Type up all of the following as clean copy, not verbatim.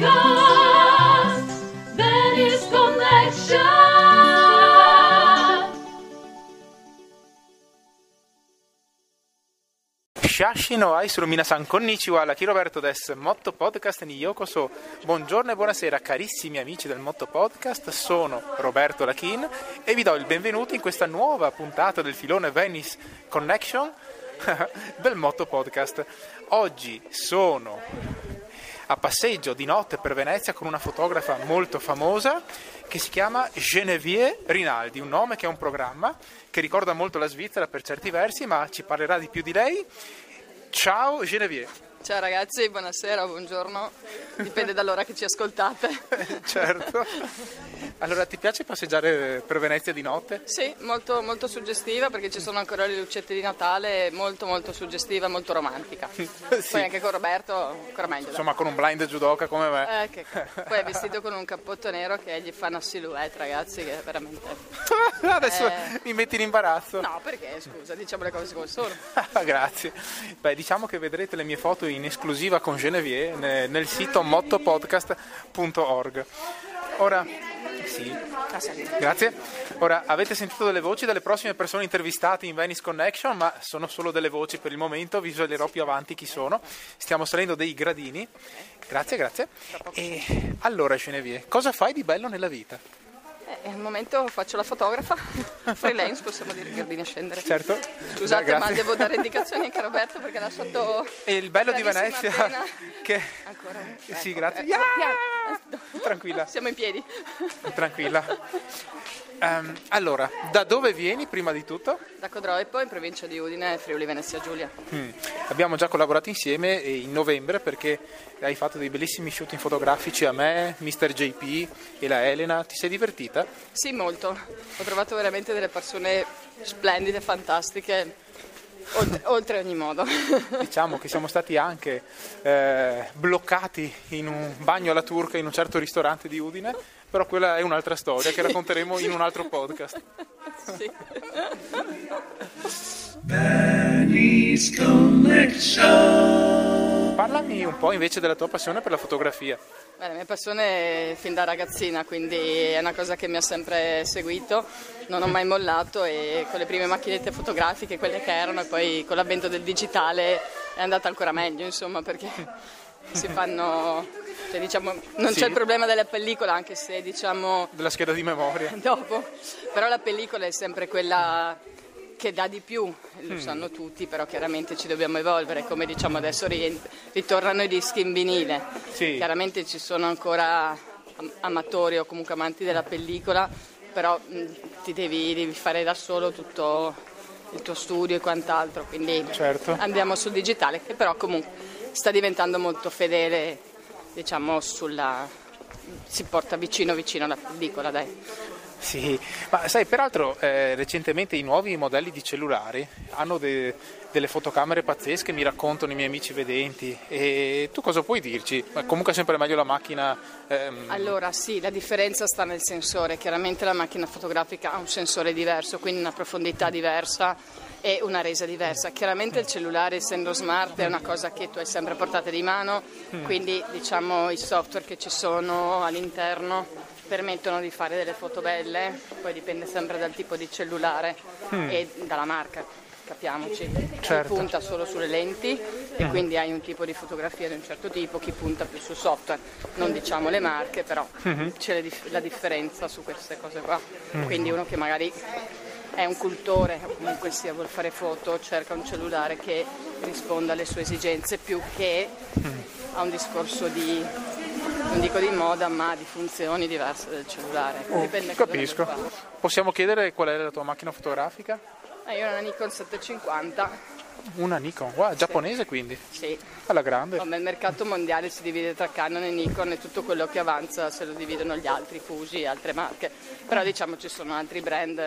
Podcast, Venice Connection. Shashino aisu minasan konnichiwa, la chi Roberto des Motto Podcast ni yokoso. Buongiorno e buonasera carissimi amici del Motto Podcast, sono Roberto Lakin e vi do il benvenuto in questa nuova puntata del filone Venice Connection del Motto Podcast. Oggi sono a passeggio di notte per Venezia con una fotografa molto famosa che si chiama Genevieve Rinaldi, un nome che è un programma che ricorda molto la Svizzera per certi versi, ma ci parlerà di più di lei. Ciao Genevieve. Ciao ragazzi, buonasera, buongiorno, dipende dall'ora che ci ascoltate. Certo. Allora, ti piace passeggiare per Venezia di notte? Sì, molto, molto suggestiva, perché ci sono ancora le lucette di Natale, molto molto suggestiva, molto romantica. Sì. Poi anche con Roberto ancora meglio. Insomma, con un blind judoka come me. Che... Poi è vestito con un cappotto nero che gli fa una silhouette, ragazzi, che è veramente... Adesso mi metti in imbarazzo. No, perché, scusa, diciamo le cose come sono. Grazie. Beh, diciamo che vedrete le mie foto in esclusiva con Genevieve nel sito mottopodcast.org. Ora, sì, grazie. Ora, avete sentito delle voci delle prossime persone intervistate in Venice Connection, ma sono solo delle voci per il momento, vi svelerò più avanti chi sono. Stiamo salendo dei gradini. Grazie, grazie. E allora, Genevieve, cosa fai di bello nella vita? Al momento faccio la fotografa, freelance, possiamo dire, gradini a scendere. Certo. Scusate, ma devo dare indicazioni anche a Roberto perché là sotto... E il bello di Venezia... Che... Ancora? Sì, grazie. Yeah! Tranquilla. Siamo in piedi. Tranquilla. Allora, da dove vieni prima di tutto? Da Codroipo, in provincia di Udine, Friuli Venezia Giulia. Abbiamo già collaborato insieme in novembre perché hai fatto dei bellissimi shooting fotografici a me, Mr. JP e la Elena. Ti sei divertita? Sì, molto. Ho trovato veramente delle persone splendide, fantastiche. Oltre ogni modo. Diciamo che siamo stati anche bloccati in un bagno alla turca in un certo ristorante di Udine, però quella è un'altra storia, sì, che racconteremo in un altro podcast. Sì. Parlami un po' invece della tua passione per la fotografia. Beh, la mia passione è fin da ragazzina, quindi è una cosa che mi ha sempre seguito, non ho mai mollato, e con le prime macchinette fotografiche, quelle che erano, e poi con l'avvento del digitale è andata ancora meglio, insomma, perché si fanno, cioè, diciamo, non sì, c'è il problema della pellicola, anche se, diciamo, della scheda di memoria dopo, però la pellicola è sempre quella che dà di più, lo sanno tutti, però chiaramente ci dobbiamo evolvere, come diciamo adesso ritornano i dischi in vinile, sì, chiaramente ci sono ancora amatori o comunque amanti della pellicola, però ti devi fare da solo tutto il tuo studio e quant'altro, quindi certo, andiamo sul digitale, che però comunque sta diventando molto fedele, diciamo, si porta vicino alla pellicola, dai. Sì, ma sai, peraltro recentemente i nuovi modelli di cellulari hanno delle fotocamere pazzesche, mi raccontano i miei amici vedenti. E tu cosa puoi dirci? Ma comunque è sempre meglio la macchina... Allora sì, la differenza sta nel sensore, chiaramente la macchina fotografica ha un sensore diverso, quindi una profondità diversa e una resa diversa. Chiaramente il cellulare, essendo smart, è una cosa che tu hai sempre portata di mano, quindi diciamo i software che ci sono all'interno permettono di fare delle foto belle, poi dipende sempre dal tipo di cellulare e dalla marca, capiamoci. Certo. Chi punta solo sulle lenti e quindi hai un tipo di fotografia di un certo tipo, chi punta più sul software, non diciamo le marche, però c'è la differenza su queste cose qua, quindi uno che magari è un cultore, comunque sia, vuol fare foto, cerca un cellulare che risponda alle sue esigenze più che a un discorso di... non dico di moda, ma di funzioni diverse del cellulare. Dipende. Capisco. Possiamo chiedere qual è la tua macchina fotografica? Io ho una Nikon 750. Una Nikon? Wow, giapponese, sì, quindi? Sì. Alla grande. Come il mercato mondiale si divide tra Canon e Nikon, e tutto quello che avanza se lo dividono gli altri, Fuji e altre marche. Però diciamo ci sono altri brand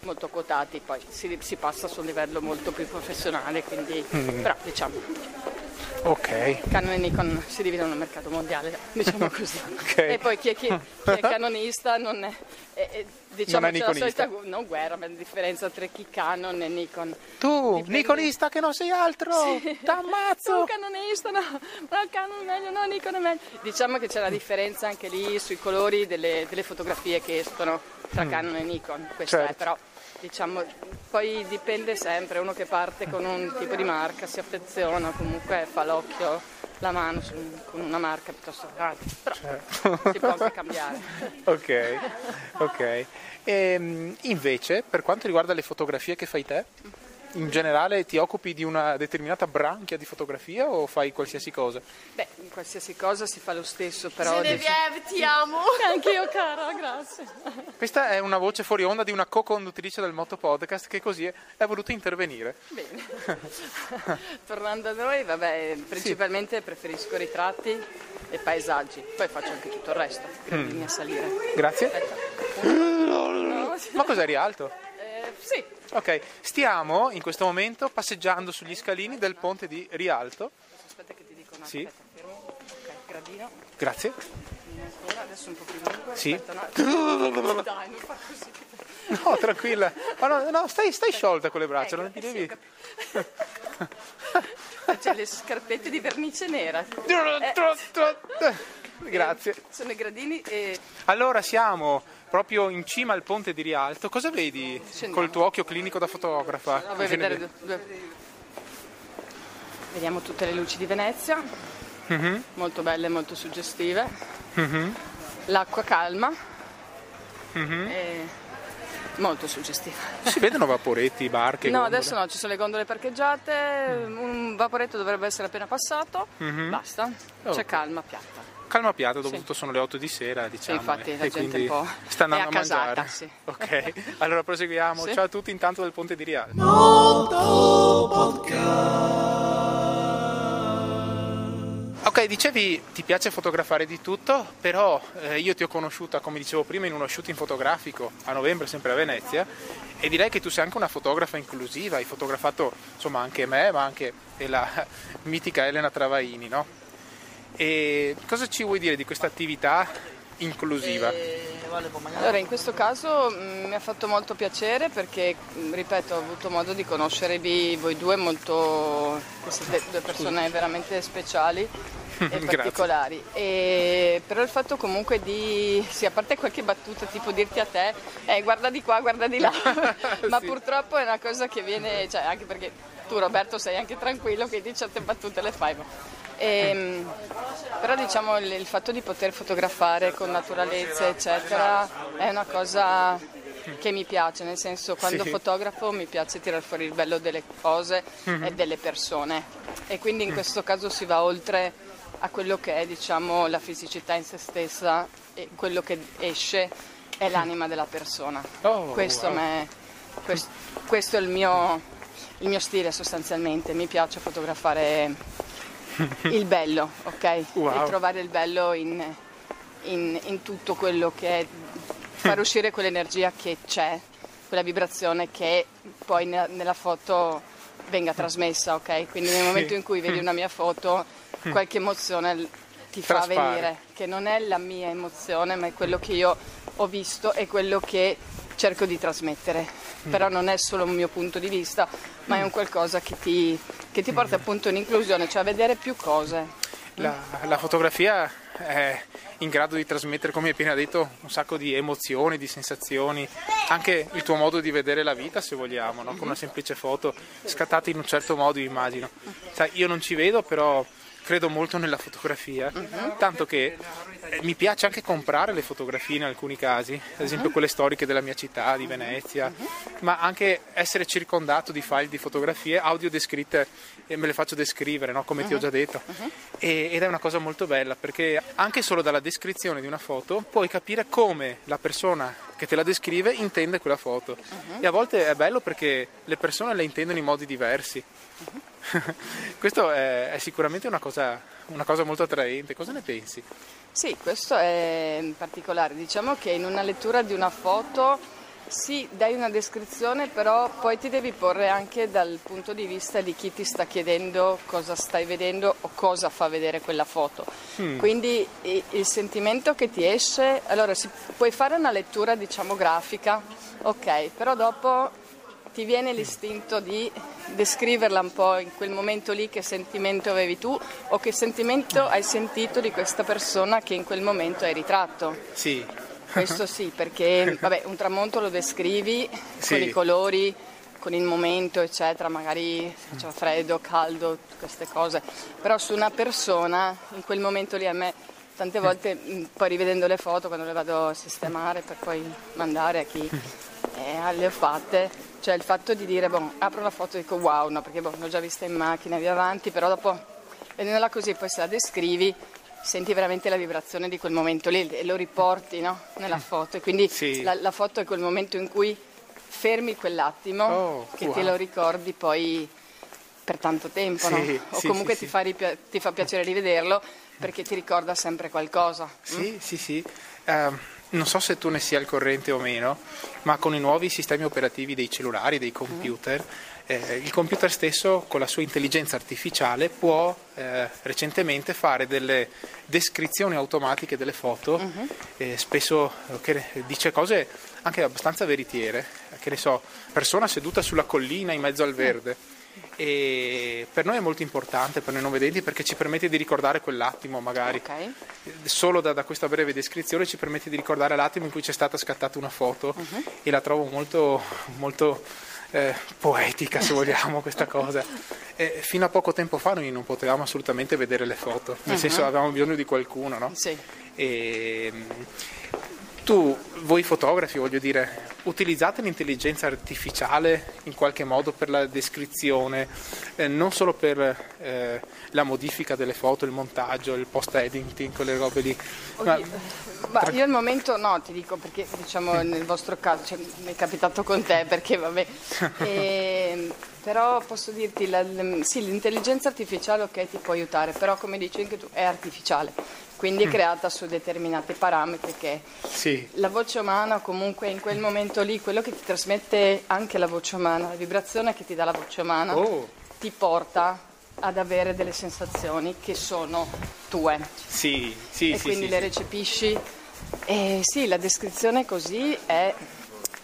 molto quotati, poi si passa su un livello molto più professionale, quindi però diciamo... Ok. Canon e Nikon si dividono nel mercato mondiale, diciamo così. Okay. E poi chi è canonista non è... diciamo non è la solita non guerra, ma la differenza tra chi Canon e Nikon. Tu, dipende... Nikonista che non sei altro, sì. T'ammazzo! Tu canonista, no, ma Canon è meglio, no, Nikon è meglio. Diciamo che c'è la differenza anche lì sui colori delle fotografie che escono tra Canon e Nikon, questo certo. È però... Diciamo, poi dipende sempre, uno che parte con un tipo di marca si affeziona, comunque fa l'occhio, la mano con una marca piuttosto grande, però certo. Si può anche cambiare. Ok, ok. E invece, per quanto riguarda le fotografie che fai te, in generale ti occupi di una determinata branchia di fotografia o fai qualsiasi cosa? Beh, qualsiasi cosa si fa lo stesso, però... Genevieve, ti amo! Anch'io, cara, grazie! Questa è una voce fuori onda di una co-conduttrice del Motto Podcast che così è voluta intervenire. Bene. Tornando a noi, vabbè, principalmente sì. Preferisco ritratti e paesaggi, poi faccio anche tutto il resto, gradini a salire. Grazie. No. Ma cos'è Rialto? Sì. Ok, stiamo in questo momento passeggiando sugli scalini del ponte di Rialto. Aspetta che ti dico una cosa. Ok, gradino. Grazie. Ancora, adesso un po' più lungo. Sì. No, dai, non fa così. No, tranquilla. Ma no, stai sciolta con le braccia, non ti devi. C'è le scarpette di vernice nera. Grazie. Sono i gradini e... Allora siamo proprio in cima al ponte di Rialto. Cosa vedi col tuo occhio clinico da fotografa? No, vuoi vedere Vediamo tutte le luci di Venezia, molto belle, molto suggestive. L'acqua calma, e molto suggestiva. Si vedono vaporetti, barche? No, gondole? Adesso no, ci sono le gondole parcheggiate, un vaporetto dovrebbe essere appena passato, basta, c'è calma piatta. Calma piatta, dopo tutto sono le 8 di sera, diciamo. Sì, infatti la gente un po' sta andando a mangiare. Sì. Ok, allora proseguiamo. Sì. Ciao a tutti intanto dal ponte di Rialto. Ok, dicevi ti piace fotografare di tutto, però io ti ho conosciuta, come dicevo prima, in uno shooting fotografico a novembre, sempre a Venezia, e direi che tu sei anche una fotografa inclusiva, hai fotografato insomma anche me, ma anche la mitica Elena Travaini, no? E cosa ci vuoi dire di questa attività inclusiva? Allora, in questo caso mi ha fatto molto piacere perché, ripeto, ho avuto modo di conoscervi voi due molto, che siete due persone veramente speciali e particolari. E però il fatto comunque di, sì, a parte qualche battuta tipo dirti a te, guarda di qua, guarda di là, ma sì. Purtroppo è una cosa che viene, cioè anche perché tu Roberto sei anche tranquillo, quindi certe battute le fai, ma... però diciamo il fatto di poter fotografare con naturalezza eccetera è una cosa che mi piace, nel senso quando fotografo mi piace tirar fuori il bello delle cose e delle persone, e quindi in questo caso si va oltre a quello che è, diciamo, la fisicità in se stessa, e quello che esce è l'anima della persona. Questo è il mio stile sostanzialmente, mi piace fotografare il bello, ok? Wow. E trovare il bello in tutto quello che è, far uscire quell'energia che c'è, quella vibrazione che poi nella foto venga trasmessa, ok? Quindi nel momento in cui vedi una mia foto, qualche emozione ti traspare. Fa venire, che non è la mia emozione, ma è quello che io ho visto e quello che cerco di trasmettere. Però non è solo un mio punto di vista, ma è un qualcosa che ti porta appunto in inclusione, cioè a vedere più cose. La fotografia è in grado di trasmettere, come hai appena detto, un sacco di emozioni, di sensazioni, anche il tuo modo di vedere la vita, se vogliamo, no? Con una semplice foto scattata in un certo modo, immagino. Sai, io non ci vedo, però credo molto nella fotografia, tanto che mi piace anche comprare le fotografie in alcuni casi, ad esempio quelle storiche della mia città, di Venezia, ma anche essere circondato di file di fotografie, audio descritte, e me le faccio descrivere, no? Come ti ho già detto, ed è una cosa molto bella perché anche solo dalla descrizione di una foto puoi capire come la persona che te la descrive intende quella foto, e a volte è bello perché le persone la intendono in modi diversi. Questo è sicuramente una cosa molto attraente. Cosa ne pensi? Sì, questo è particolare, diciamo che in una lettura di una foto Sì, dai una descrizione, però poi ti devi porre anche dal punto di vista di chi ti sta chiedendo cosa stai vedendo o cosa fa vedere quella foto. Quindi il sentimento che ti esce, allora puoi fare una lettura diciamo grafica, ok, però dopo ti viene l'istinto di descriverla un po' in quel momento lì, che sentimento avevi tu o che sentimento hai sentito di questa persona che in quel momento hai ritratto. Sì. Questo sì, perché vabbè, un tramonto lo descrivi sì, con i colori, con il momento, eccetera, magari se faceva freddo, caldo, queste cose. Però su una persona, in quel momento lì a me, tante volte, poi rivedendo le foto, quando le vado a sistemare per poi mandare a chi le ho fatte, cioè il fatto di dire, boh, apro la foto e dico wow, no, perché boh, l'ho già vista in macchina, via avanti, però dopo, vedendola così, poi se la descrivi, senti veramente la vibrazione di quel momento lì e lo riporti, no? Nella foto, e quindi sì, la foto è quel momento in cui fermi quell'attimo che te lo ricordi poi per tanto tempo, no? O comunque ti fa piacere rivederlo perché ti ricorda sempre qualcosa. Non so se tu ne sia al corrente o meno, ma con i nuovi sistemi operativi dei cellulari, dei computer, il computer stesso con la sua intelligenza artificiale può recentemente fare delle descrizioni automatiche delle foto, spesso che dice cose anche abbastanza veritiere, che ne so, persona seduta sulla collina in mezzo al verde. E per noi è molto importante, per noi non vedenti, perché ci permette di ricordare quell'attimo magari, solo da questa breve descrizione ci permette di ricordare l'attimo in cui c'è stata scattata una foto, e la trovo molto, molto poetica, se vogliamo, questa cosa. Fino a poco tempo fa noi non potevamo assolutamente vedere le foto, nel senso avevamo bisogno di qualcuno, no? E voi fotografi, voglio dire, utilizzate l'intelligenza artificiale in qualche modo per la descrizione, non solo per la modifica delle foto, il montaggio, il post-editing, quelle robe lì. Io al momento no, ti dico, perché diciamo nel vostro caso, cioè, mi è capitato con te, perché vabbè, però posso dirti, sì, l'intelligenza artificiale ok, ti può aiutare, però come dici anche tu, è artificiale. Quindi è creata su determinati parametri che la voce umana, comunque in quel momento lì, quello che ti trasmette anche la voce umana, la vibrazione che ti dà la voce umana, ti porta ad avere delle sensazioni che sono tue. E quindi le recepisci. E sì, la descrizione così è...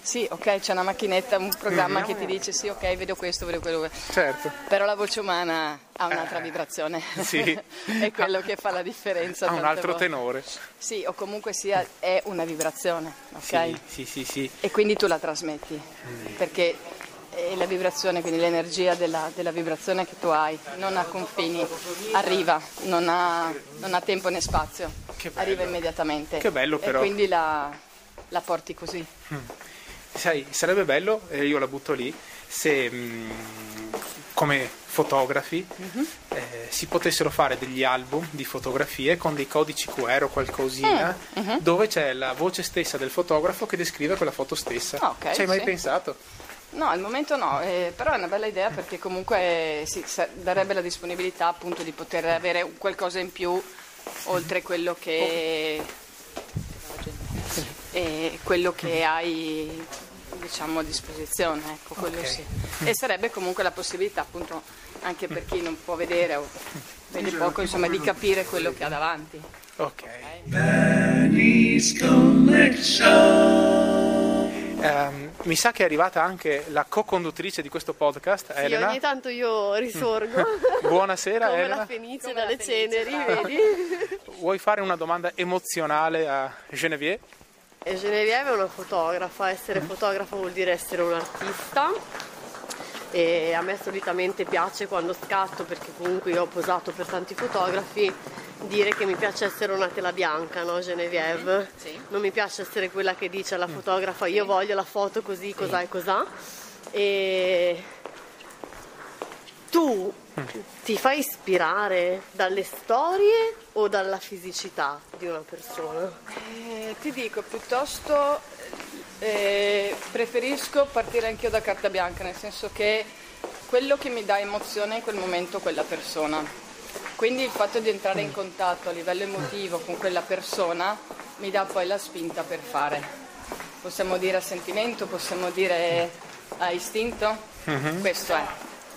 Sì, ok, c'è una macchinetta, un programma che ti dice sì, ok, vedo questo, vedo quello. Certo. Però la voce umana ha un'altra vibrazione. È quello che fa la differenza. Ha un altro tenore. Sì, o comunque sia è una vibrazione, ok? Sì. E quindi tu la trasmetti, perché la vibrazione, quindi l'energia della vibrazione che tu hai, non ha confini, arriva, non ha tempo né spazio, arriva immediatamente. Che bello però. E quindi la porti così. Sai, sarebbe bello, io la butto lì, se come fotografi si potessero fare degli album di fotografie con dei codici QR o qualcosina dove c'è la voce stessa del fotografo che descrive quella foto stessa. Ci hai mai pensato? No, al momento no, però è una bella idea, perché comunque darebbe la disponibilità appunto di poter avere qualcosa in più oltre quello che... E quello che hai, diciamo, a disposizione, ecco, quello sì. E sarebbe comunque la possibilità, appunto, anche per chi non può vedere o vede poco, insomma, di capire quello che ha davanti. Venice Connection. Mi sa che è arrivata anche la co-conduttrice di questo podcast, Elena. Ogni tanto io risorgo. Buonasera, come Elena. Come la Fenice dalle ceneri, vedi? Vuoi fare una domanda emozionale a Genevieve? E Genevieve è una fotografa, essere fotografa vuol dire essere un artista, e a me solitamente piace, quando scatto, perché comunque io ho posato per tanti fotografi, dire che mi piace essere una tela bianca, no Genevieve? Non mi piace essere quella che dice alla fotografa io voglio la foto così, cos'è, cos'ha, e tu ti fai ispirare dalle storie o dalla fisicità di una persona? Ti dico, piuttosto preferisco partire anch'io da carta bianca, nel senso che quello che mi dà emozione in quel momento, quella persona. Quindi il fatto di entrare in contatto a livello emotivo con quella persona mi dà poi la spinta per fare. possiamo dire a sentimento, possiamo dire a istinto, questo è.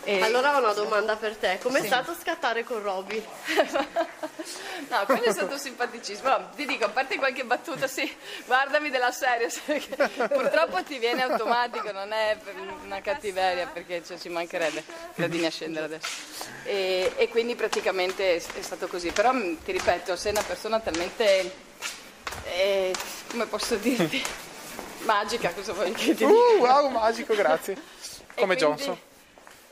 E allora ho una domanda per te, com'è stato scattare con Roby? No, quello è stato simpaticissimo, no, ti dico, a parte qualche battuta, guardami della serie, purtroppo ti viene automatico, non è una cattiveria perché ci mancherebbe, gradini a scendere adesso, e quindi praticamente è stato così, però ti ripeto, sei una persona talmente, come posso dirti, magica, cosa voglio che ti dica? Wow, magico, grazie, come Johnson.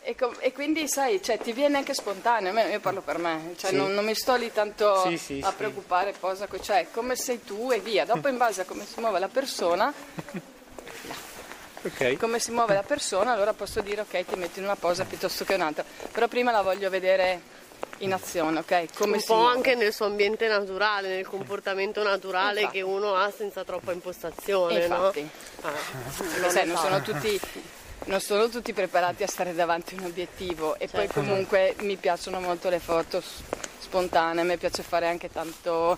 E quindi sai, cioè, ti viene anche spontaneo, almeno io parlo per me, cioè, non mi sto lì tanto a preoccupare, cioè come sei tu e via, dopo in base a come si muove la persona, come si muove la persona, allora posso dire ok, ti metto in una posa piuttosto che un'altra, però prima la voglio vedere in azione, ok? Come un po' muove. Anche nel suo ambiente naturale, nel comportamento naturale che uno ha senza troppa impostazione, infatti, no? Non sono tutti... Non sono tutti preparati a stare davanti a un obiettivo e poi comunque mi piacciono molto le foto spontanee, mi piace fare anche tanto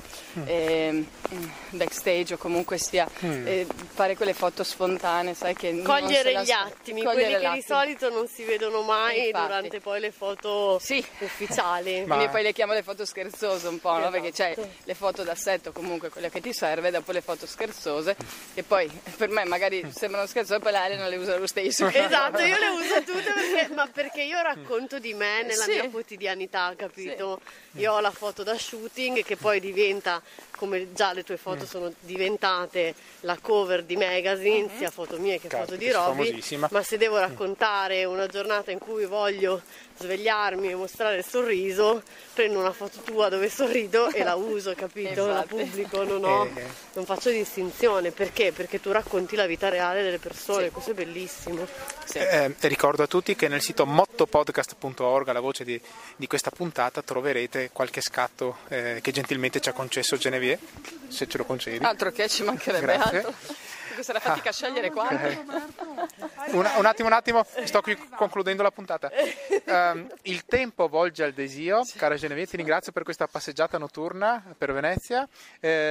backstage o comunque sia fare quelle foto spontanee, sai, che cogliere gli attimi, quelli che di solito non si vedono mai. Infatti, durante poi le foto ufficiali. Ma... poi le chiamo le foto scherzose un po', no? Perché c'è le foto d'assetto, comunque quelle che ti serve, dopo le foto scherzose che poi per me magari sembrano scherzose, poi la Elena le usa lo stesso. Esatto, io le uso tutte perché, ma perché io racconto di me nella mia quotidianità, capito? Io ho la foto da shooting che poi diventa, come già le tue foto sono diventate, la cover di magazine, sia foto mie che foto di Roby, ma se devo raccontare una giornata in cui voglio svegliarmi e mostrare il sorriso, prendo una foto tua dove sorrido e la uso, capito? La pubblico, non faccio distinzione. Perché? Perché tu racconti la vita reale delle persone, questo è bellissimo. Ricordo a tutti che nel sito mottopodcast.org, alla voce di questa puntata, troverete qualche scatto che gentilmente ci ha concesso Genevieve, se ce lo concedi. Altro che, ci mancherebbe altro. Sarà fatica a scegliere quanto. Un attimo, sto qui concludendo la puntata. Il tempo volge al desio, cara Genevieve, ti ringrazio per questa passeggiata notturna per Venezia.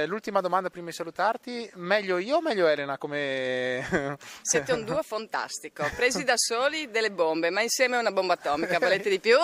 L'ultima domanda prima di salutarti: meglio io o meglio Elena? Come... Siete un duo fantastico, presi da soli delle bombe, ma insieme una bomba atomica, volete di più?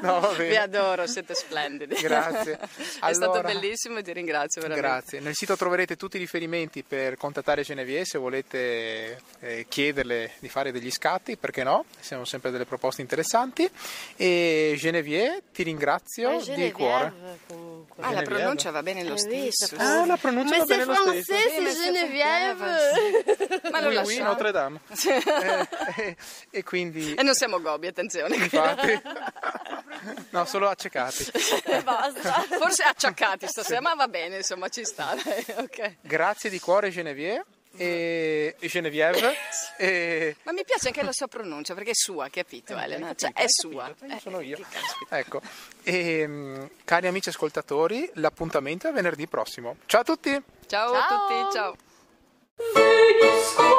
No, va bene. Vi adoro, siete splendidi. Grazie. Allora, è stato bellissimo e ti ringrazio veramente. Grazie. Nel sito troverete tutti i riferimenti per contattare Genevieve, se volete chiederle di fare degli scatti, perché no? Siamo sempre delle proposte interessanti. E Genevieve, ti ringrazio di cuore. Comunque. Ah, Genevieve. La pronuncia va bene lo stesso. Ah, la pronuncia va bene lo stesso. Genevieve. Ma non qui Notre Dame. E quindi. E non siamo gobbi, attenzione. Infatti. No, solo accecati. Basta. Forse acciaccati stasera, ma va bene, insomma, ci sta. Okay. Grazie di cuore, Genevieve. E Genevieve ma mi piace anche la sua pronuncia perché è sua, capito Elena? Capito, cioè, è sua, capito, sono io. Ecco, e, cari amici ascoltatori, l'appuntamento è venerdì prossimo. Ciao a tutti. Ciao a tutti, ciao.